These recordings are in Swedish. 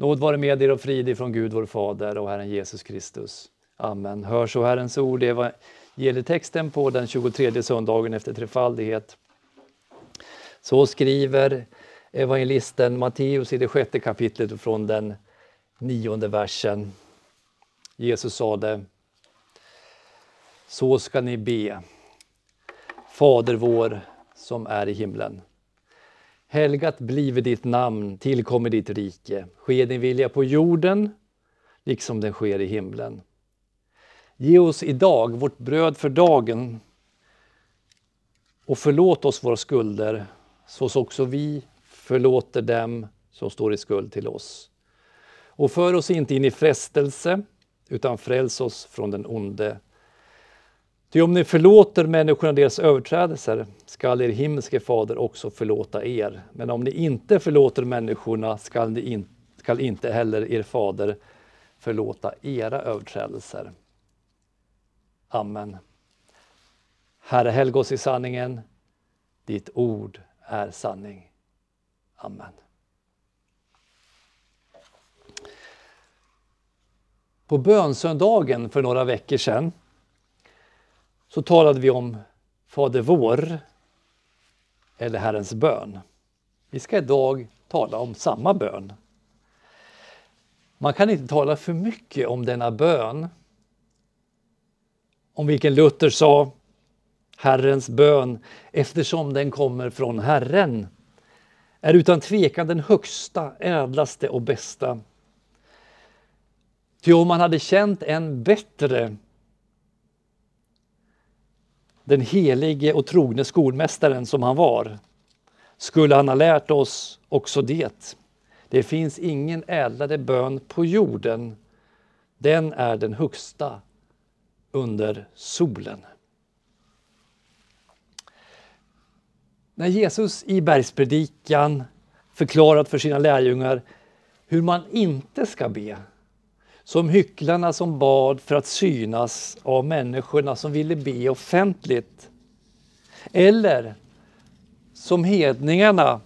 Nåd vare med er och frid ifrån Gud vår Fader och Herren Jesus Kristus. Amen. Hör så Herrens ord, det var texten på den 23:e söndagen efter trefaldighet. Så skriver evangelisten Matteus i det 6:e kapitlet från den 9:e versen. Jesus sade: så ska ni be. Fader vår som är i himlen. Helgat blive ditt namn, tillkommer ditt rike. Ske din vilja på jorden, liksom den sker i himlen. Ge oss idag vårt bröd för dagen och förlåt oss våra skulder, så också vi förlåter dem som står i skuld till oss. Och för oss inte in i frestelse, utan fräls oss från den onde. Ty om ni förlåter människorna deras överträdelser, skall er himmelske fader också förlåta er. Men om ni inte förlåter människorna, skall inte heller er fader förlåta era överträdelser. Amen. Herre, helga oss i sanningen. Ditt ord är sanning. Amen. På bönsöndagen för några veckor sedan så talade vi om Fader vår eller Herrens bön. Vi ska idag tala om samma bön. Man kan inte tala för mycket om denna bön. Om vilken Luther sa, Herrens bön, eftersom den kommer från Herren, är utan tvekan den högsta, ädlaste och bästa. Ty om man hade känt en bättre, den helige och trogne skolmästaren som han var, skulle han ha lärt oss också det. Det finns ingen ädlare bön på jorden. Den är den högsta under solen. När Jesus i bergspredikan förklarat för sina lärjungar hur man inte ska be, som hycklarna som bad för att synas av människorna som ville be offentligt, eller som hedningarna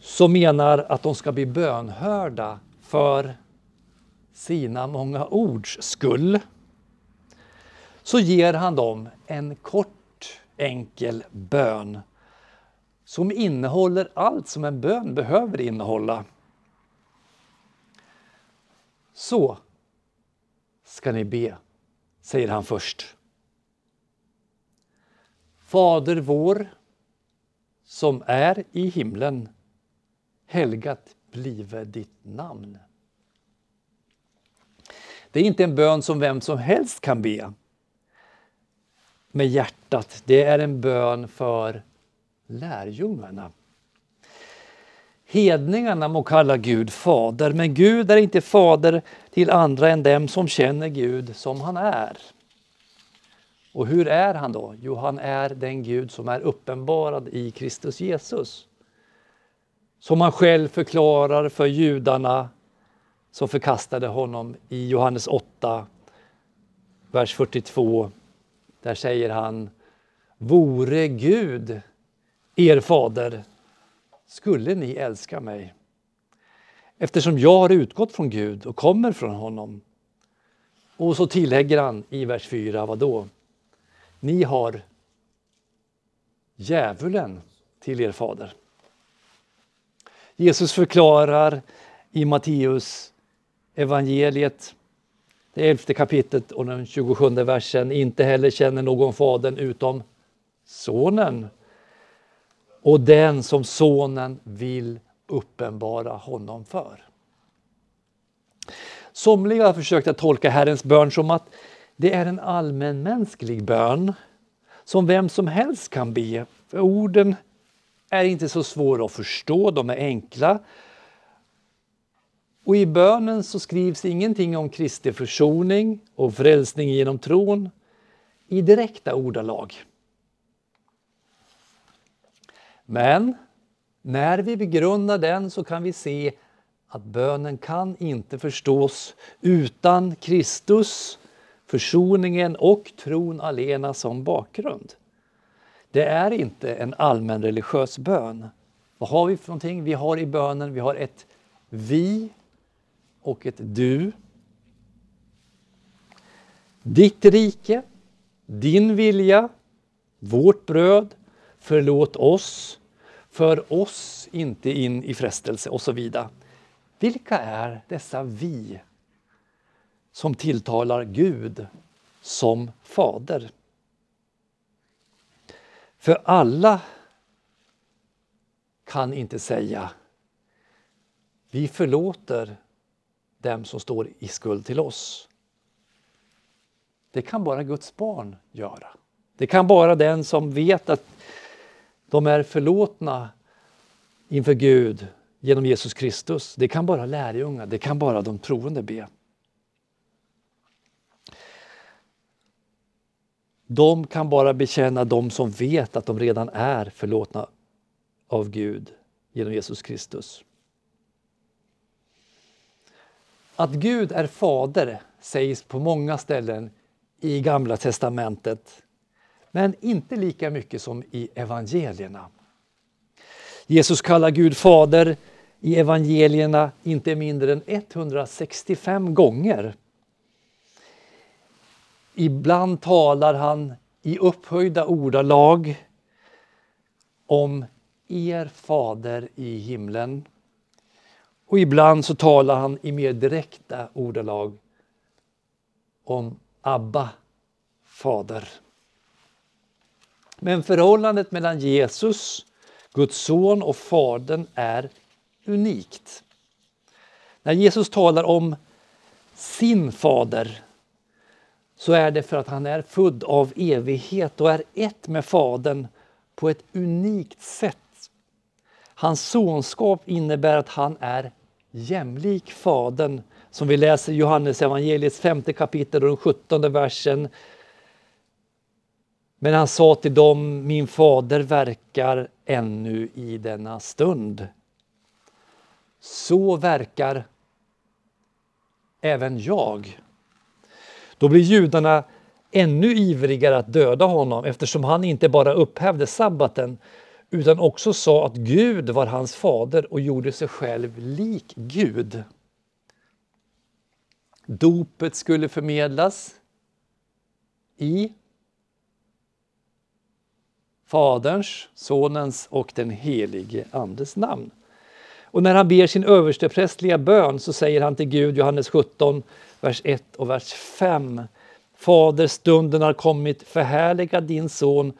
som menar att de ska bli bönhörda för sina många ords skull, så ger han dem en kort, enkel bön som innehåller allt som en bön behöver innehålla. Så ska ni be, säger han först. Fader vår som är i himlen, helgat blive ditt namn. Det är inte en bön som vem som helst kan be med hjärtat. Det är en bön för lärjungarna. Hedningarna må kalla Gud fader, men Gud är inte fader till andra än dem som känner Gud som han är. Och hur är han då? Jo, han är den Gud som är uppenbarad i Kristus Jesus. Som han själv förklarar för judarna som förkastade honom i Johannes 8, vers 42. Där säger han, vore Gud er fader, skulle ni älska mig, eftersom jag har utgått från Gud och kommer från honom. Och så tillägger han i vers 4, vadå? Ni har djävulen till er fader. Jesus förklarar i Matteus evangeliet, det 11:e kapitlet och den 27:e versen, inte heller känner någon fadern utom sonen. Och den som sonen vill uppenbara honom för. Somliga har försökt att tolka Herrens bön som att det är en allmänmänsklig bön som vem som helst kan be. För orden är inte så svåra att förstå, de är enkla. Och i bönen så skrivs ingenting om Kristi försoning och frälsning genom tron i direkta ordalag. Men när vi begrundar den så kan vi se att bönen kan inte förstås utan Kristus, försoningen och tron alena som bakgrund. Det är inte en allmän religiös bön. Vad har vi för någonting? Vi har i bönen, vi har ett vi och ett du. Ditt rike, din vilja, vårt bröd, förlåt oss, för oss inte in i frestelse och så vidare. Vilka är dessa vi som tilltalar Gud som fader? För alla kan inte säga vi förlåter dem som står i skuld till oss. Det kan bara Guds barn göra. Det kan bara den som vet att de är förlåtna inför Gud genom Jesus Kristus. Det kan bara lärjungar, det kan bara de troende be. De kan bara bekänna de som vet att de redan är förlåtna av Gud genom Jesus Kristus. Att Gud är fader sägs på många ställen i Gamla testamentet, men inte lika mycket som i evangelierna. Jesus kallar Gud fader i evangelierna inte mindre än 165 gånger. Ibland talar han i upphöjda ordalag om er fader i himlen. Och ibland så talar han i mer direkta ordalag om Abba, fader. Men förhållandet mellan Jesus, Guds son och fadern är unikt. När Jesus talar om sin fader så är det för att han är född av evighet och är ett med fadern på ett unikt sätt. Hans sonskap innebär att han är jämlik fadern, som vi läser i Johannes evangeliets 5:e kapitel och den 17:e versen. Men han sa till dem, min fader verkar ännu i denna stund. Så verkar även jag. Då blir judarna ännu ivrigare att döda honom, eftersom han inte bara upphävde sabbaten utan också sa att Gud var hans fader och gjorde sig själv lik Gud. Dopet skulle förmedlas i Faderns, Sonens och den helige Andes namn. Och när han ber sin översteprästliga bön så säger han till Gud, Johannes 17, vers 1 och vers 5. Fader, stunden har kommit, förhärliga din son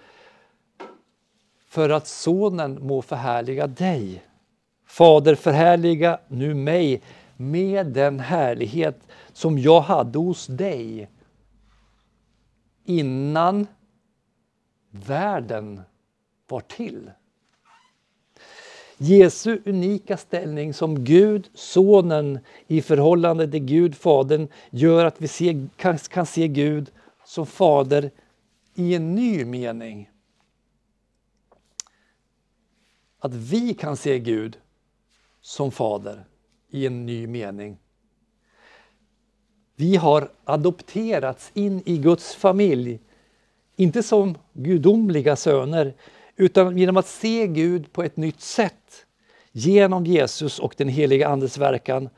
för att sonen må förhärliga dig. Fader, förhärliga nu mig med den härlighet som jag hade hos dig innan världen var till. Jesu unika ställning som Gud, sonen, i förhållande till Gud, fadern, gör att vi kan se Gud som fader i en ny mening. Att vi kan se Gud som fader i en ny mening. Vi har adopterats in i Guds familj, inte som gudomliga söner, utan genom att se Gud på ett nytt sätt. Genom Jesus och den heliga Andes verkan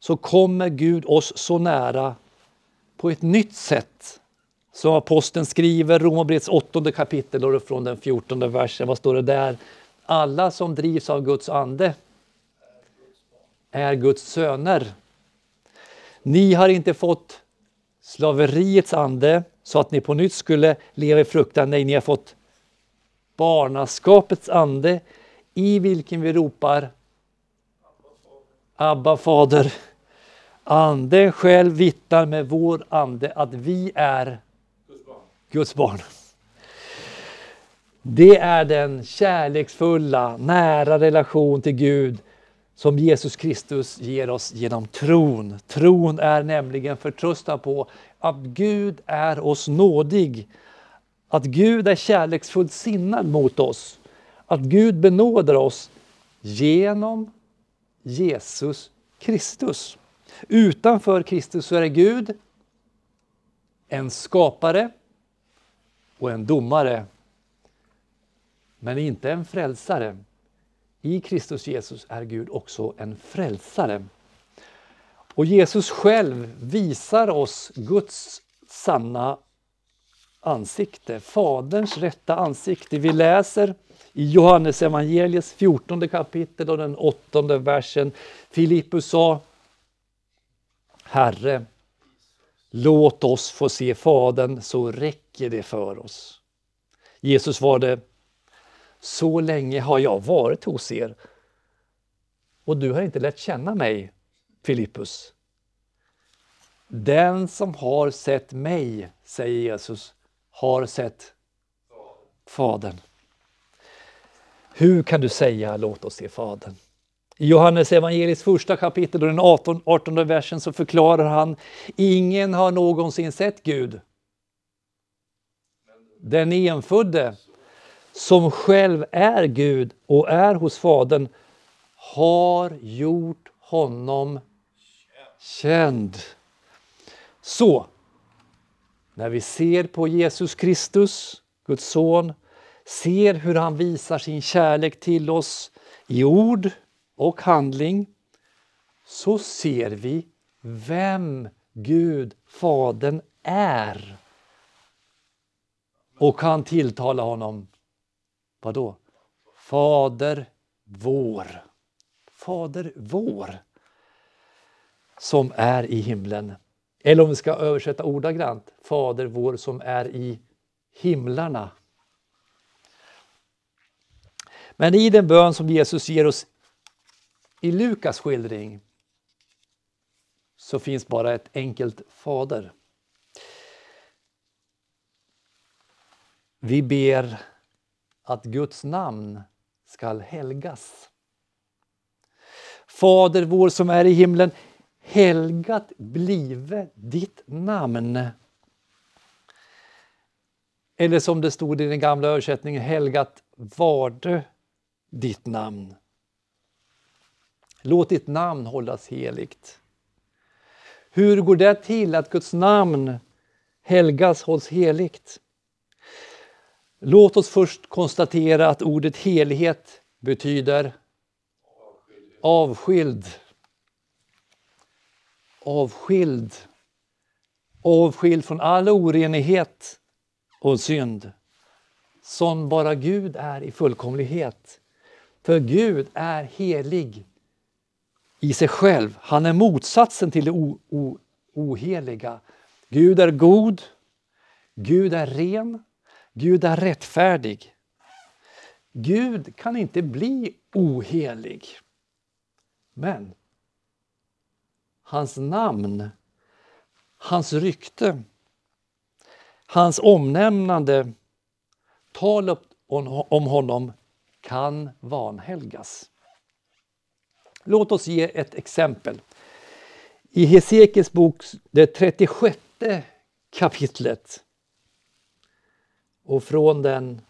så kommer Gud oss så nära på ett nytt sätt. Som aposteln skriver, Romarbrevets 8:e kapitel och från den 14:e versen. Vad står det där? Alla som drivs av Guds ande är Guds söner. Ni har inte fått slaveriets ande så att ni på nytt skulle leva i fruktan. Nej, ni har fått barnaskapets ande i vilken vi ropar Abba, fader. Anden själv vittnar med vår ande att vi är Guds barn. Det är den kärleksfulla, nära relation till Gud som Jesus Kristus ger oss genom tron. Tron är nämligen förtröstan på att Gud är oss nådig. Att Gud är kärleksfullt sinnad mot oss. Att Gud benådar oss genom Jesus Kristus. Utanför Kristus så är Gud en skapare och en domare. Men inte en frälsare. I Kristus Jesus är Gud också en frälsare. Och Jesus själv visar oss Guds sanna ansikte, Faderns rätta ansikte. Vi läser i Johannes evangeliets 14 kapitel och den 8:e versen. Filippus sa: Herre, låt oss få se Fadern, så räcker det för oss. Jesus svarade: så länge har jag varit hos er och du har inte lärt känna mig, Filippus. Den som har sett mig, säger Jesus, har sett Fadern. Hur kan du säga låt oss se Fadern? I Johannes evangeliets 1:a kapitel och den 18:e versen så förklarar han: ingen har någonsin sett Gud. Den enfödde som själv är Gud och är hos Fadern har gjort honom känd. Så när vi ser på Jesus Kristus, Guds son, ser hur han visar sin kärlek till oss i ord och handling, så ser vi vem Gud, Fadern, är. Och kan tilltala honom, vadå? Fader vår. Fader vår, som är i himlen. Eller om vi ska översätta ordagrant, Fader vår som är i himlarna. Men i den bön som Jesus ger oss i Lukas skildring så finns bara ett enkelt fader. Vi ber att Guds namn ska helgas. Fader vår som är i himlen, helgat blive ditt namn. Eller som det stod i den gamla översättningen, helgat varde ditt namn. Låt ditt namn hållas heligt. Hur går det till att Guds namn helgas, hålls heligt? Låt oss först konstatera att ordet helighet betyder avskild. Avskild. Avskild från all orenighet och synd, som bara Gud är i fullkomlighet. För Gud är helig i sig själv. Han är motsatsen till det oheliga. Gud är god. Gud är ren. Gud är rättfärdig. Gud kan inte bli ohelig. Men hans namn, hans rykte, hans omnämnande, talet om honom kan vanhelgas. Låt oss ge ett exempel. I Hesekiels bok, det 36 kapitlet och från den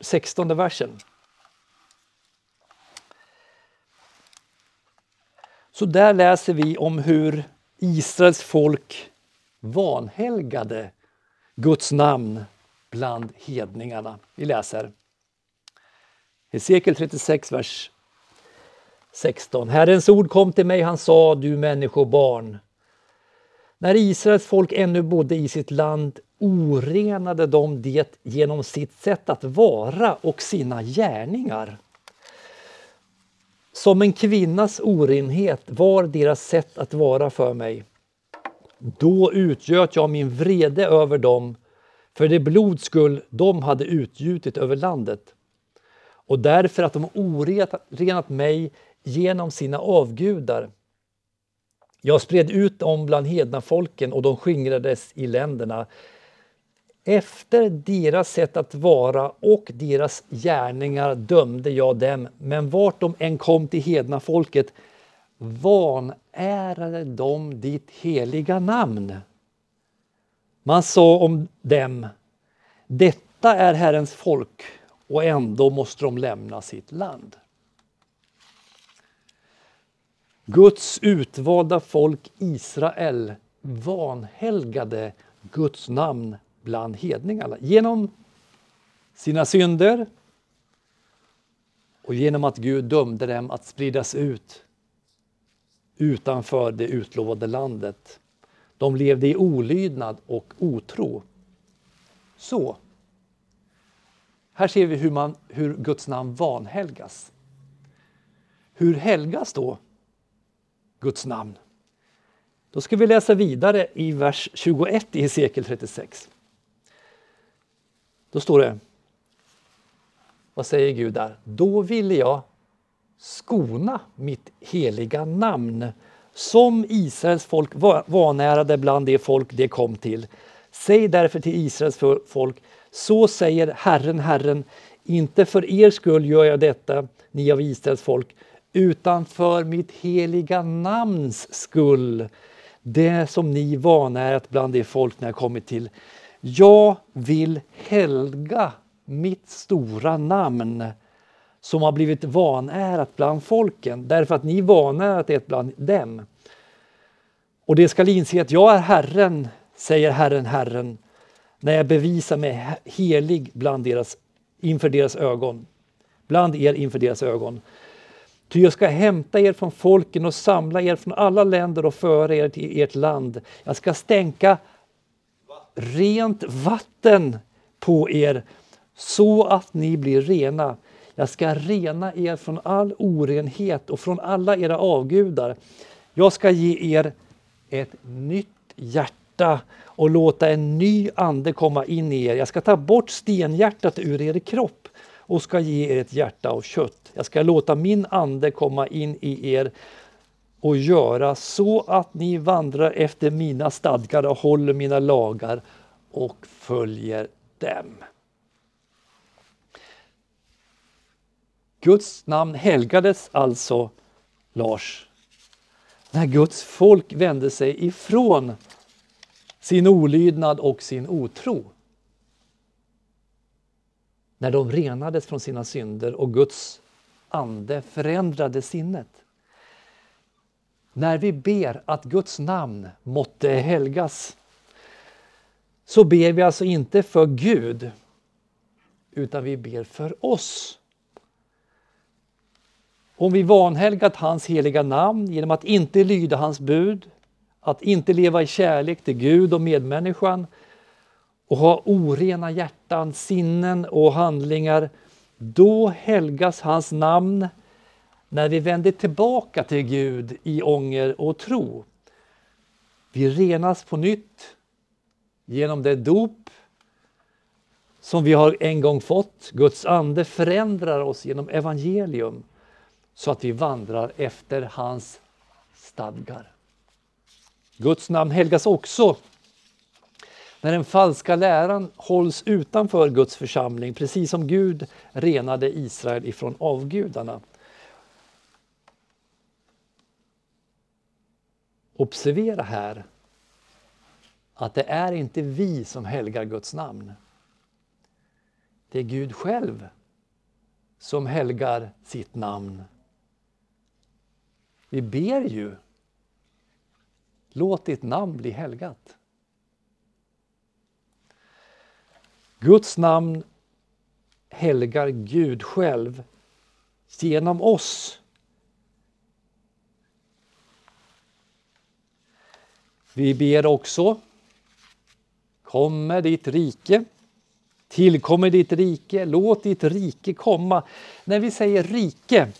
16:e versen. Så där läser vi om hur Israels folk vanhelgade Guds namn bland hedningarna. Vi läser Hesekiel 36, vers 16. Herrens ord kom till mig, han sa, du människobarn. När Israels folk ännu bodde i sitt land orenade de det genom sitt sätt att vara och sina gärningar. Som en kvinnas orenhet var deras sätt att vara för mig. Då utgöt jag min vrede över dem för det blods skull de hade utgjutit över landet. Och därför att de orenat mig genom sina avgudar. Jag spred ut dem bland hedna folken och de skingrades i länderna. Efter deras sätt att vara och deras gärningar dömde jag dem, men vart de än kom till hedna folket vanärade de ditt heliga namn. Man sa om dem, detta är Herrens folk, och ändå måste de lämna sitt land. Guds utvalda folk Israel vanhelgade Guds namn bland hedningarna genom sina synder och genom att Gud dömde dem att spridas ut utanför det utlovade landet. De levde i olydnad och otro. Så, här ser vi hur Guds namn vanhelgas. Hur helgas då Guds namn? Då ska vi läsa vidare i vers 21 i Hesekiel 36. Då står det, vad säger Gud där? Då ville jag skona mitt heliga namn som Israels folk vanärade bland det folk det kom till. Säg därför till Israels folk, så säger Herren, Herren, inte för er skull gör jag detta, ni av Israels folk, utan för mitt heliga namns skull, det som ni vanärat bland det folk när jag kommit till. Jag vill helga mitt stora namn som har blivit vanärat bland folken, därför att ni vanärat det bland dem. Och det ska inse att jag är Herren, säger Herren, Herren, när jag bevisar mig helig inför deras ögon. Ty jag ska hämta er från folken och samla er från alla länder och föra er till ert land. Jag ska stänka rent vatten på er så att ni blir rena. Jag ska rena er från all orenhet och från alla era avgudar. Jag ska ge er ett nytt hjärta och låta en ny ande komma in i er. Jag ska ta bort stenhjärtat ur er kropp och ska ge er ett hjärta av kött. Jag ska låta min ande komma in i er och göra så att ni vandrar efter mina stadgar och håller mina lagar och följer dem. Guds namn helgades alltså, Lars, när Guds folk vände sig ifrån sin olydnad och sin otro. När de renades från sina synder och Guds ande förändrade sinnet. När vi ber att Guds namn måtte helgas, så ber vi alltså inte för Gud, utan vi ber för oss. Om vi vanhelgat hans heliga namn genom att inte lyda hans bud, att inte leva i kärlek till Gud och medmänniskan och ha orena hjärtan, sinnen och handlingar, då helgas hans namn när vi vänder tillbaka till Gud i ånger och tro. Vi renas på nytt genom det dop som vi har en gång fått. Guds ande förändrar oss genom evangelium så att vi vandrar efter hans stadgar. Guds namn helgas också när den falska läran hålls utanför Guds församling, precis som Gud renade Israel ifrån avgudarna. Observera här att det är inte vi som helgar Guds namn. Det är Gud själv som helgar sitt namn. Vi ber ju, låt ditt namn bli helgat. Guds namn helgar Gud själv genom oss. Vi ber också, tillkommer ditt rike, låt ditt rike komma. När vi säger rike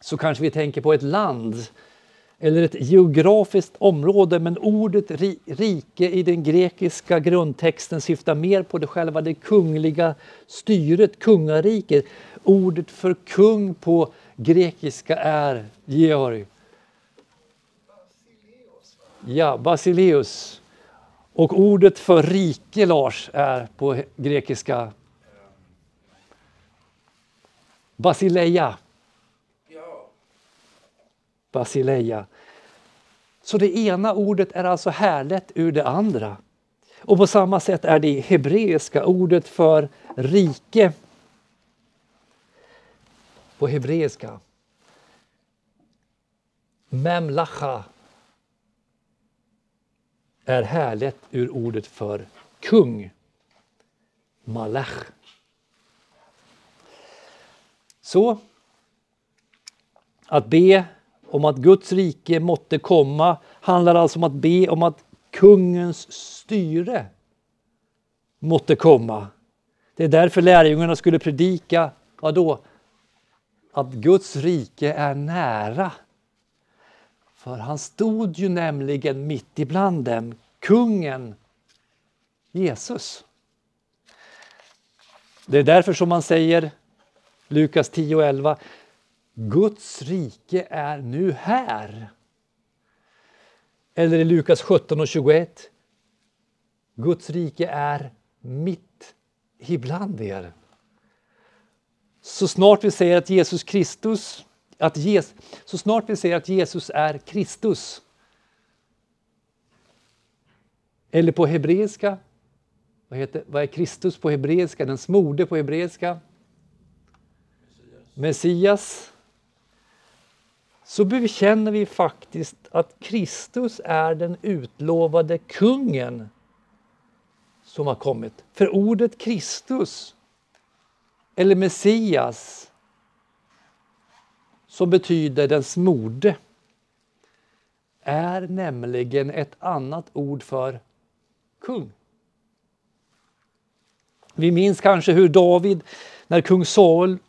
så kanske vi tänker på ett land eller ett geografiskt område, men ordet rike i den grekiska grundtexten syftar mer på det kungliga styret, kungariket. Ordet för kung på grekiska är Georg. Ja, basileus. Och ordet för rike, Lars, är på grekiska basileia. Basileia. Så det ena ordet är alltså härlett ur det andra. Och på samma sätt är det hebreiska ordet för rike på hebreiska memlacha är härlett ur ordet för kung, malach. Så att be om att Guds rike måtte komma handlar alltså om att be om att kungens styre måtte komma. Det är därför lärjungarna skulle predika, vadå? Att Guds rike är nära. För han stod ju nämligen mitt ibland dem, kungen Jesus. Det är därför som man säger, Lukas 10:11, Guds rike är nu här. Eller i Lukas 17:21, Guds rike är mitt ibland er. Så snart vi säger att Jesus är Kristus, eller på hebreiska, vad är Kristus på hebreiska, den smorde på hebreiska, Messias, så bekänner vi faktiskt att Kristus är den utlovade kungen som har kommit. För ordet Kristus eller Messias, som betyder den smorde, är nämligen ett annat ord för kung. Vi minns kanske hur David, när kung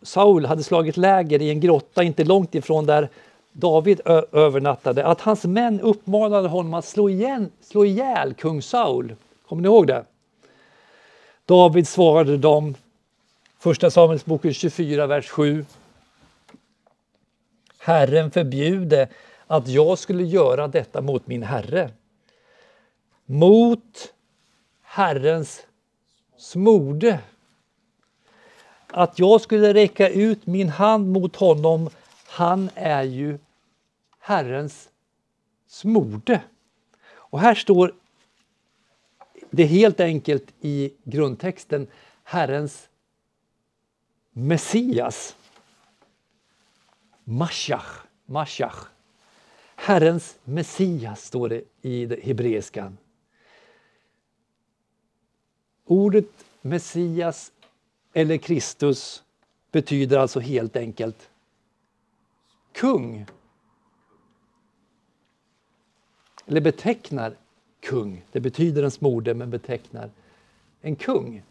Saul hade slagit läger i en grotta inte långt ifrån där David övernattade, att hans män uppmanade honom att slå ihjäl kung Saul. Kommer ni ihåg det? David svarade dem, första Samuelsboken 24, vers 7. Herren förbjude att jag skulle göra detta mot min herre. Mot Herrens smorde. Att jag skulle räcka ut min hand mot honom, han är ju Herrens smorde. Och här står det helt enkelt i grundtexten, Herrens Messias. Mashiach. Herrens Messias står det i hebreiskan. Ordet Messias eller Kristus betyder alltså helt enkelt kung. Eller betecknar kung. Det betyder en smorde men betecknar en kung.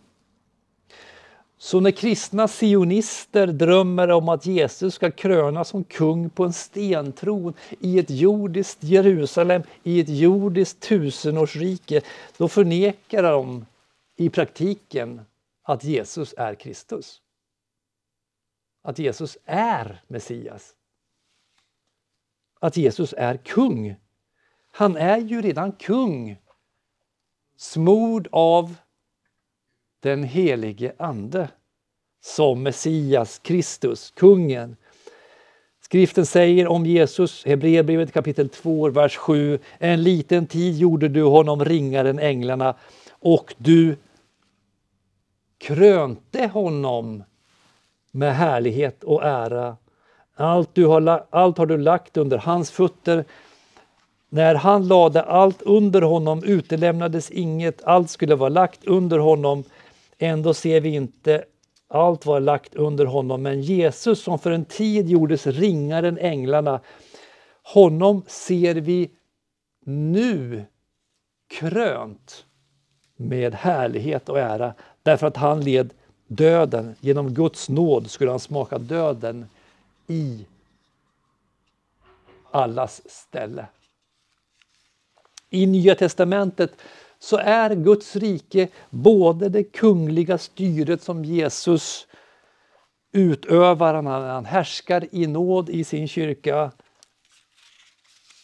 Så när kristna sionister drömmer om att Jesus ska krönas som kung på en stentron i ett jordiskt Jerusalem, i ett jordiskt tusenårsrike, då förnekar de i praktiken att Jesus är Kristus. Att Jesus är Messias. Att Jesus är kung. Han är ju redan kung, smord av den helige ande som Messias, Kristus, kungen. Skriften säger om Jesus, Hebreerbrevet kapitel 2, vers 7. En liten tid gjorde du honom ringare än änglarna och du krönte honom med härlighet och ära. Allt har du lagt under hans fötter. När han lade allt under honom utelämnades inget, allt skulle vara lagt under honom. Ändå ser vi inte allt var lagt under honom, men Jesus som för en tid gjordes ringare än änglarna, honom ser vi nu krönt med härlighet och ära, därför att han led döden. Genom Guds nåd skulle han smaka döden i allas ställe. I Nya testamentet så är Guds rike både det kungliga styret som Jesus utövar när han härskar i nåd i sin kyrka,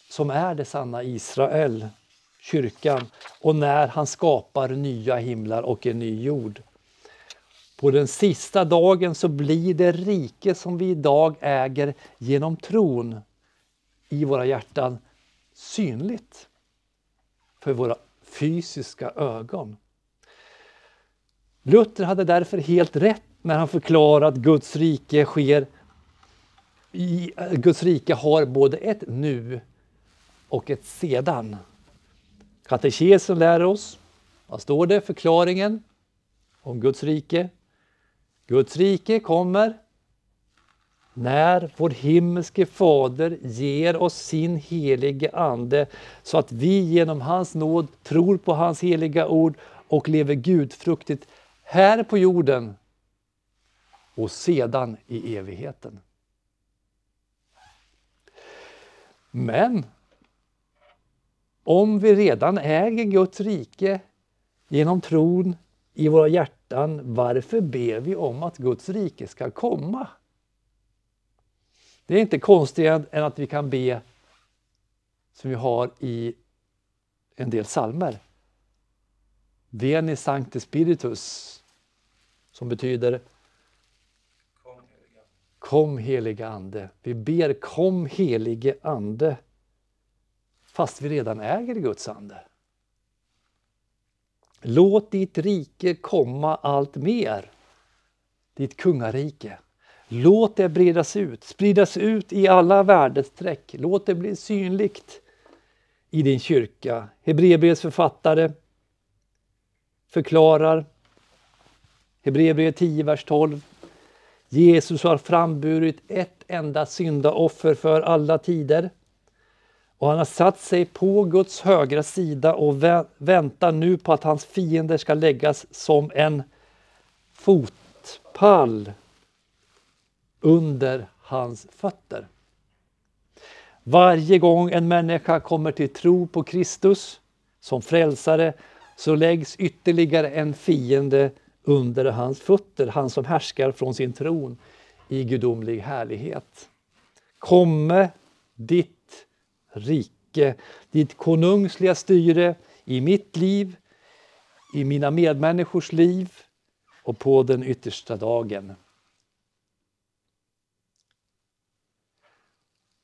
som är det sanna Israel, kyrkan, och när han skapar nya himlar och en ny jord. På den sista dagen så blir det rike som vi idag äger genom tron i våra hjärtan synligt för våra fysiska ögon. Luther hade därför helt rätt när han förklarar att Guds rike har både ett nu och ett sedan. Katekesen lär oss, vad står det, förklaringen om Guds rike? Guds rike kommer när vår himmelske fader ger oss sin helige ande så att vi genom hans nåd tror på hans heliga ord och lever gudfruktigt här på jorden och sedan i evigheten. Men om vi redan äger Guds rike genom tron i våra hjärtan, varför ber vi om att Guds rike ska komma? Det är inte konstigare än att vi kan be som vi har i en del psalmer. Veni Sancte Spiritus, som betyder kom helige ande. Vi ber kom helige ande fast vi redan äger Guds ande. Låt ditt rike komma allt mer, ditt kungarike. Låt det spridas ut i alla värdesträck. Låt det bli synligt i din kyrka. Hebreerbrevets författare förklarar, Hebreerbrevet 10, vers 12. Jesus har framburit ett enda syndaoffer för alla tider. Och han har satt sig på Guds högra sida och väntar nu på att hans fiender ska läggas som en fotpall under hans fötter. Varje gång en människa kommer till tro på Kristus som frälsare så läggs ytterligare en fiende under hans fötter, han som härskar från sin tron i gudomlig härlighet. Komme ditt rike, ditt konungsliga styre i mitt liv, i mina medmänniskors liv och på den yttersta dagen.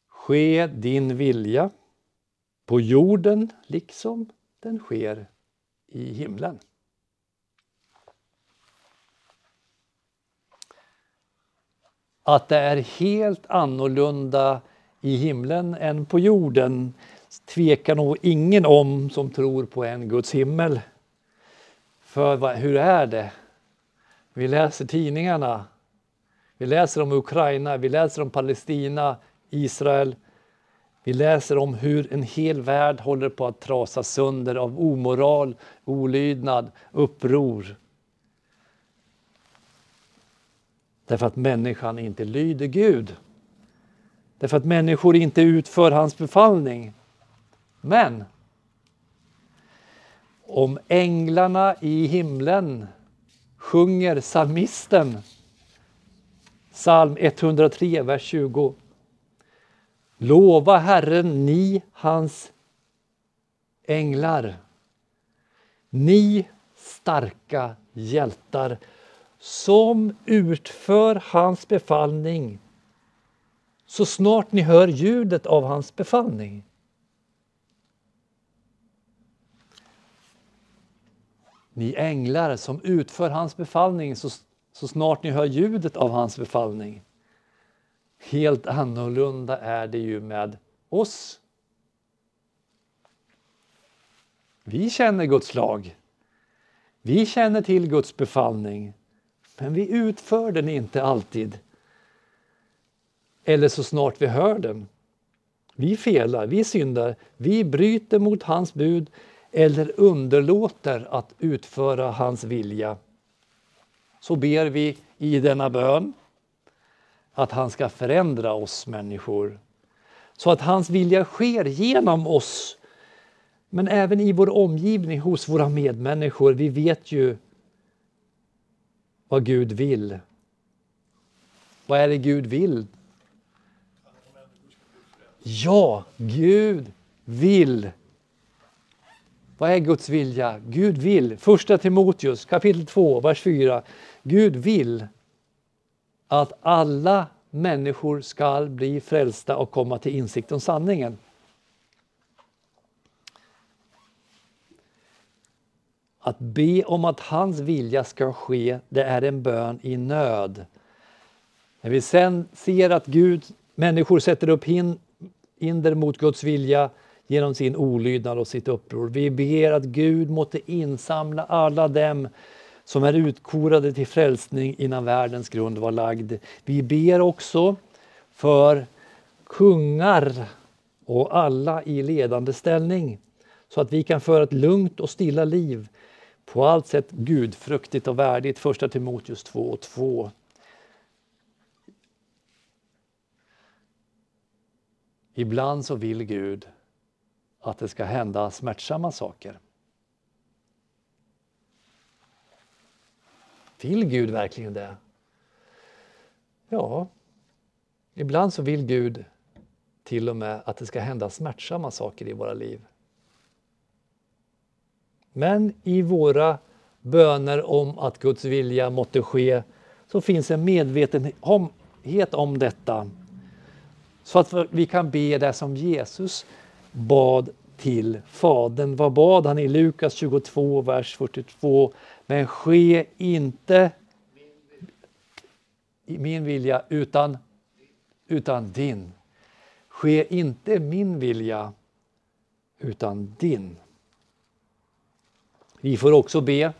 Ske din vilja på jorden liksom den sker i himlen. Att det är helt annorlunda i himlen än på jorden tvekar nog ingen om som tror på en Guds himmel. För hur är det? Vi läser tidningarna. Vi läser om Ukraina, vi läser om Palestina, Israel. Vi läser om hur en hel värld håller på att trasas sönder av omoral, olydnad, uppror. Därför att människan inte lyder Gud. Därför att människor inte utför hans befallning. Men om änglarna i himlen sjunger psalmisten, psalm 103, vers 20. Lova Herren, ni hans änglar, ni starka hjältar som utför hans befallning så snart ni hör ljudet av hans befallning. Ni änglar som utför hans befallning så snart ni hör ljudet av hans befallning. Helt annorlunda är det ju med oss. Vi känner Guds lag. Vi känner till Guds befallning. Men vi utför den inte alltid. Eller så snart vi hör den. Vi felar, vi syndar. Vi bryter mot hans bud. Eller underlåter att utföra hans vilja. Så ber vi i denna bön att han ska förändra oss människor så att hans vilja sker genom oss men även i vår omgivning hos våra medmänniskor. Vi vet ju vad Gud vill. Vad är det Gud vill? Ja, Gud vill. Vad är Guds vilja? Gud vill. Första Timoteus kapitel 2 vers 4. Gud vill att alla människor ska bli frälsta och komma till insikt om sanningen. Att be om att hans vilja ska ske, det är en bön i nöd. När vi sen ser att människor sätter upp hinder mot Guds vilja genom sin olydnad och sitt uppror. Vi ber att Gud måtte insamla alla dem som är utkorade till frälsning innan världens grund var lagd. Vi ber också för kungar och alla i ledande ställning, så att vi kan föra ett lugnt och stilla liv, på allt sätt gudfruktigt och värdigt. Första Timoteus 2:2. Ibland så vill Gud att det ska hända smärtsamma saker. Vill Gud verkligen det? Ja, ibland så vill Gud till och med att det ska hända smärtsamma saker i våra liv. Men i våra böner om att Guds vilja måtte ske, så finns en medvetenhet om detta. Så att vi kan be det som Jesus bad till Fadern. Vad bad han i Lukas 22, vers 42? Men ske inte min vilja utan din. Ske inte min vilja utan din. Vi får också be: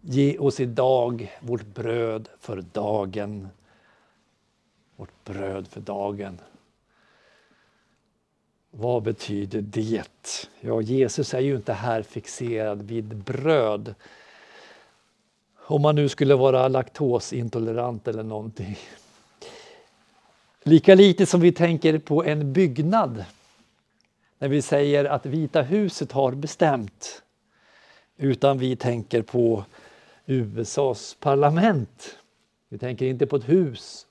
ge oss idag vårt bröd för dagen. Vårt bröd för dagen. Vad betyder det? Ja, Jesus är ju inte här fixerad vid bröd. Om man nu skulle vara laktosintolerant eller någonting. Lika lite som vi tänker på en byggnad. När vi säger att Vita huset har bestämt. Utan vi tänker på USAs parlament. Vi tänker inte på ett hus.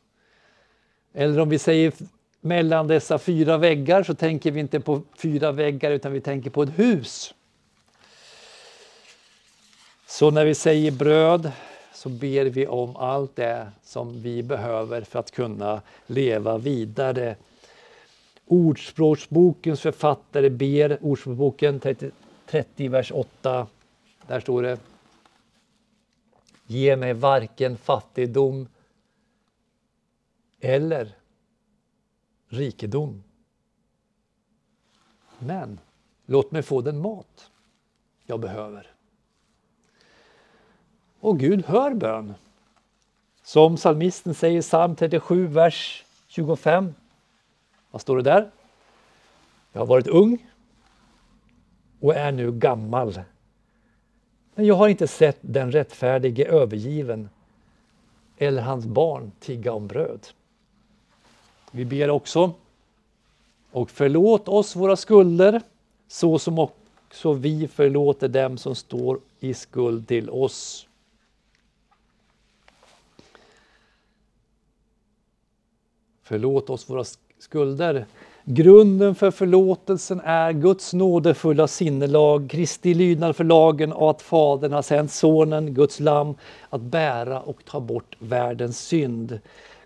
Eller om vi säger mellan dessa fyra väggar, så tänker vi inte på fyra väggar utan vi tänker på ett hus. Så när vi säger bröd, så ber vi om allt det som vi behöver för att kunna leva vidare. Ordspråksbokens författare ber, Ordspråksboken 30 vers 8, där står det: ge mig varken fattigdom eller rikedom, men låt mig få den mat jag behöver. Och Gud hör bön. Som psalmisten säger i psalm 37 vers 25. Vad står det där? Jag har varit ung och är nu gammal, men jag har inte sett den rättfärdige övergiven eller hans barn tigga om bröd. Vi ber också: och förlåt oss våra skulder, så som också vi förlåter dem som står i skuld till oss. Förlåt oss våra skulder. Grunden för förlåtelsen är Guds nådefulla sinnelag, Kristi lydnad för lagen, och att Fadern har sänt Sonen, Guds lamm, att bära och ta bort världens synd.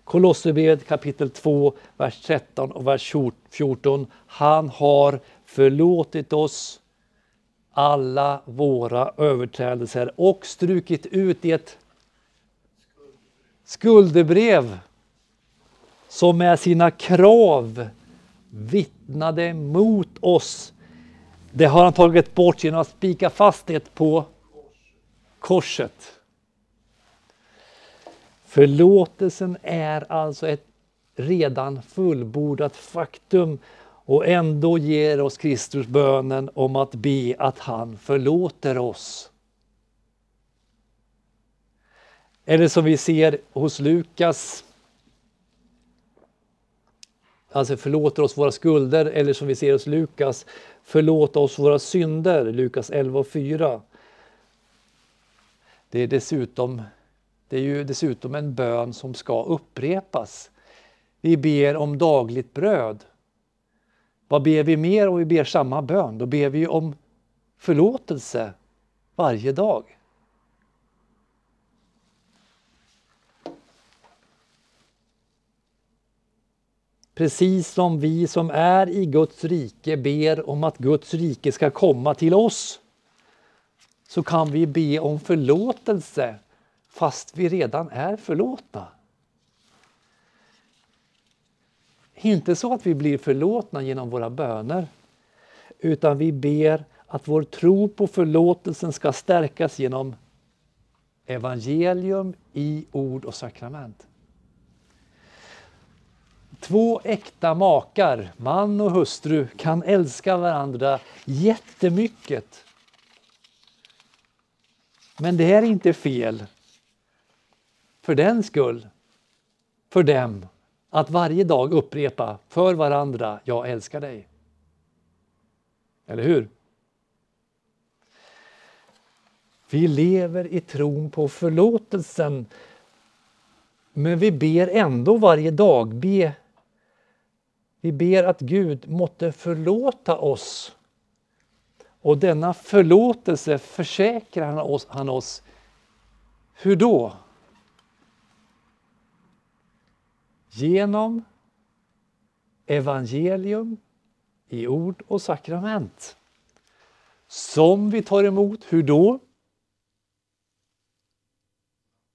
Kolosserbrevet kapitel 2, vers 13 och vers 14. Han har förlåtit oss alla våra överträdelser och strukit ut i ett skuldebrev som med sina krav vittnade mot oss. Det har han tagit bort genom att spika fast det på korset. Förlåtelsen är alltså ett redan fullbordat faktum, och ändå ger oss Kristus bönen om att be att han förlåter oss. Eller som vi ser hos Lukas, alltså förlåter oss våra skulder, eller som vi ser hos Lukas, förlåt oss våra synder, Lukas 11:4. Det är ju dessutom en bön som ska upprepas. Vi ber om dagligt bröd. Vad ber vi mer om vi ber samma bön? Då ber vi ju om förlåtelse varje dag. Precis som vi som är i Guds rike ber om att Guds rike ska komma till oss, så kan vi be om förlåtelse fast vi redan är förlåtna. Inte så att vi blir förlåtna genom våra böner, utan vi ber att vår tro på förlåtelsen ska stärkas genom evangelium i ord och sakrament. Två äkta makar, man och hustru, kan älska varandra jättemycket. Men det är inte fel för den skull, för dem, att varje dag upprepa för varandra, jag älskar dig. Eller hur? Vi lever i tron på förlåtelsen, men vi ber ändå varje dag. Vi ber att Gud måtte förlåta oss. Och denna förlåtelse försäkrar han oss. Hur då? Genom evangelium i ord och sakrament. Som vi tar emot, hur då?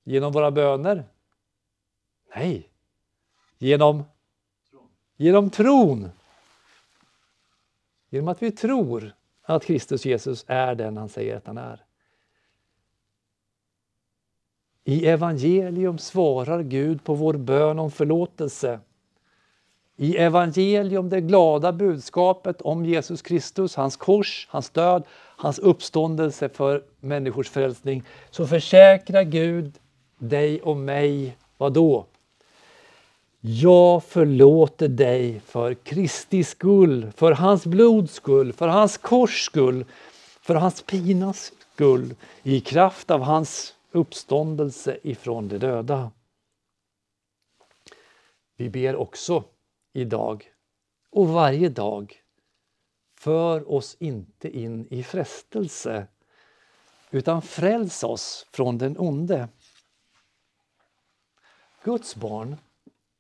Genom våra böner? Nej. Genom tron. Genom att vi tror att Kristus Jesus är den han säger att han är. I evangelium svarar Gud på vår bön om förlåtelse. I evangelium det glada budskapet om Jesus Kristus, hans kors, hans död, hans uppståndelse för människors frälsning, så försäkrar Gud dig och mig, vad då? Jag förlåter dig för Kristi skull, för hans blods skull, för hans kors skull, för hans pinas skull, i kraft av hans uppståndelse ifrån de döda. Vi ber också idag och varje dag, för oss inte in i frestelse, utan fräls oss från den onde. Guds barn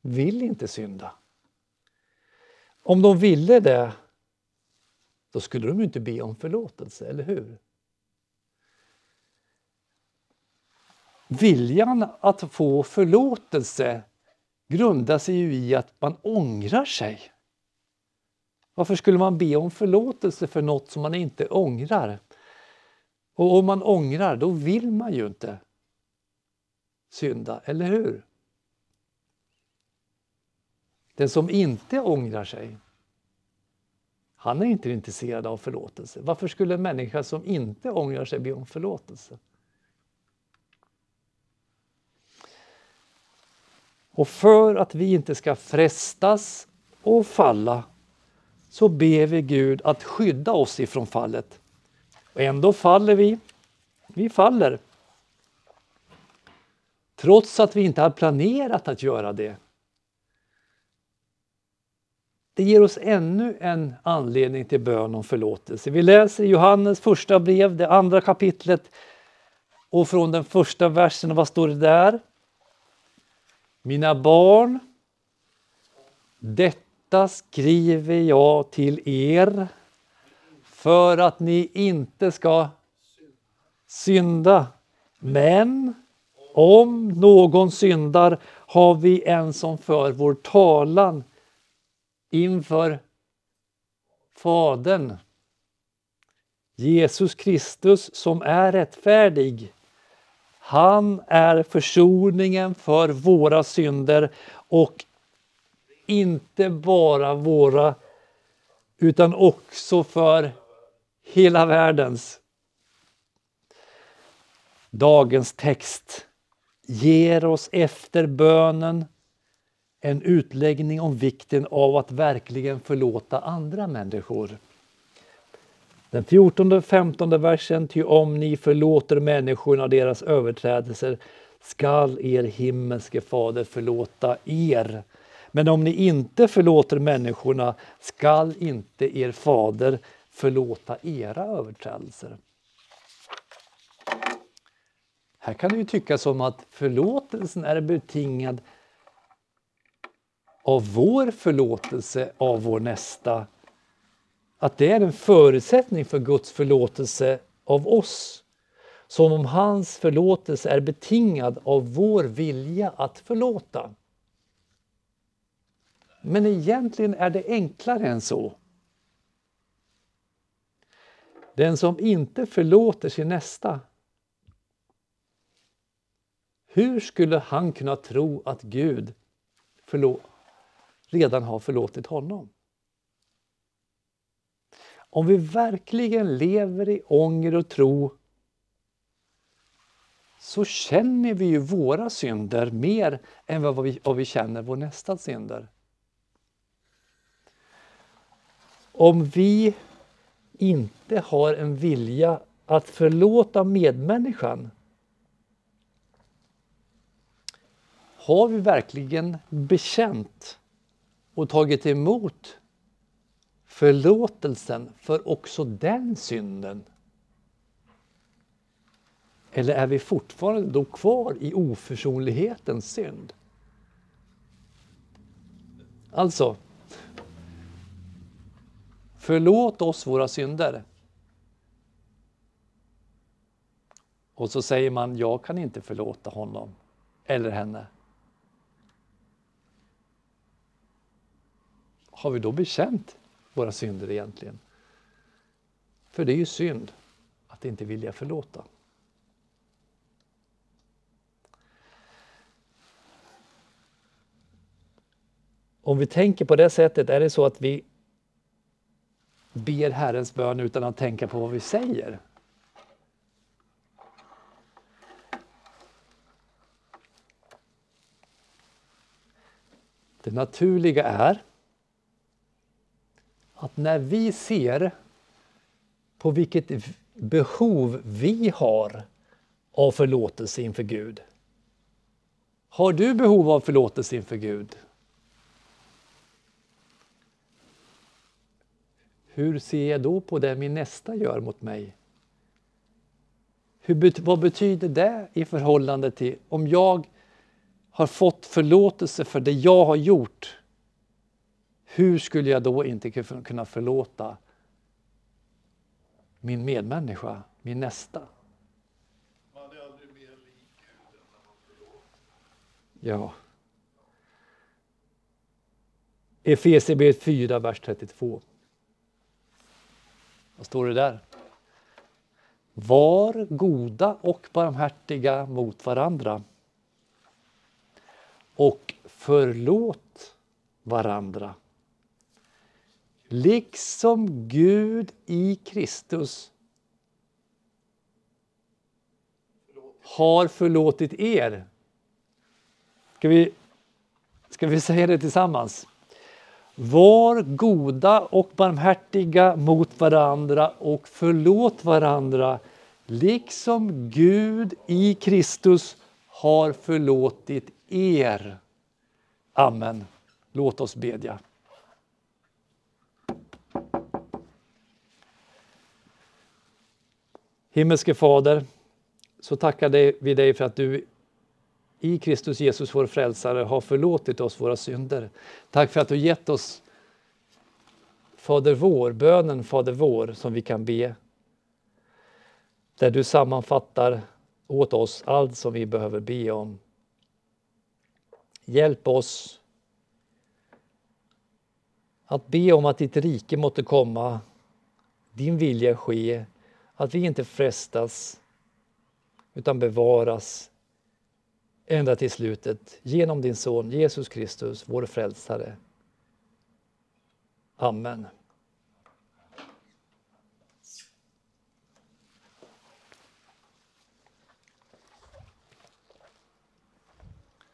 vill inte synda. Om de ville det, då skulle de inte be om förlåtelse, eller hur? Viljan att få förlåtelse grundar sig ju i att man ångrar sig. Varför skulle man be om förlåtelse för något som man inte ångrar? Och om man ångrar, då vill man ju inte synda, eller hur? Den som inte ångrar sig, han är inte intresserad av förlåtelse. Varför skulle en människa som inte ångrar sig be om förlåtelse? Och för att vi inte ska frestas och falla, så ber vi Gud att skydda oss ifrån fallet. Och ändå faller vi. Vi faller. Trots att vi inte har planerat att göra det. Det ger oss ännu en anledning till bön om förlåtelse. Vi läser Johannes första brev, det andra kapitlet. Och från den första versen, vad står det där? Mina barn, detta skriver jag till er för att ni inte ska synda. Men om någon syndar har vi en som för vår talan inför Fadern, Jesus Kristus, som är rättfärdig. Han är försoningen för våra synder, och inte bara våra utan också för hela världens. Dagens text ger oss efter bönen en utläggning om vikten av att verkligen förlåta andra människor. Den 14 och 15 versen, ty om ni förlåter människorna deras överträdelser skall er himmelske fader förlåta er. Men om ni inte förlåter människorna skall inte er fader förlåta era överträdelser. Här kan det ju tyckas som att förlåtelsen är betingad av vår förlåtelse av vår nästa. Att det är en förutsättning för Guds förlåtelse av oss. Som om hans förlåtelse är betingad av vår vilja att förlåta. Men egentligen är det enklare än så. Den som inte förlåter sin nästa, hur skulle han kunna tro att Gud redan har förlåtit honom. Om vi verkligen lever i ånger och tro, så känner vi ju våra synder mer än vad vi känner vår nästa synder. Om vi inte har en vilja att förlåta medmänniskan, har vi verkligen bekänt och tagit emot förlåtelsen för också den synden? Eller är vi fortfarande då kvar i oförsonlighetens synd? Alltså, förlåt oss våra synder. Och så säger man, jag kan inte förlåta honom eller henne. Har vi då bekänt våra synder egentligen? För det är ju synd att inte vilja förlåta. Om vi tänker på det sättet, är det så att vi ber Herrens bön utan att tänka på vad vi säger? Det naturliga är att när vi ser på vilket behov vi har av förlåtelse inför Gud. Har du behov av förlåtelse inför Gud? Hur ser jag då på det min nästa gör mot mig? Vad betyder det i förhållande till om jag har fått förlåtelse för det jag har gjort? Hur skulle jag då inte kunna förlåta min medmänniska, min nästa? Man är aldrig mer lik Gud än man förlåter. Ja. Efesierbrevet 4, vers 32. Vad står det där? Var goda och barmhärtiga mot varandra och förlåt varandra. Liksom Gud i Kristus har förlåtit er. Ska vi säga det tillsammans? Var goda och barmhärtiga mot varandra och förlåt varandra, liksom Gud i Kristus har förlåtit er. Amen. Låt oss bedja. Himmelske Fader, så tackar vi dig för att du i Kristus Jesus vår frälsare har förlåtit oss våra synder. Tack för att du gett oss Fader vår, bönen Fader vår som vi kan be. Där du sammanfattar åt oss allt som vi behöver be om. Hjälp oss att be om att ditt rike måtte komma, din vilja ske, att vi inte frestas utan bevaras ända till slutet genom din son Jesus Kristus, vår frälsare. Amen.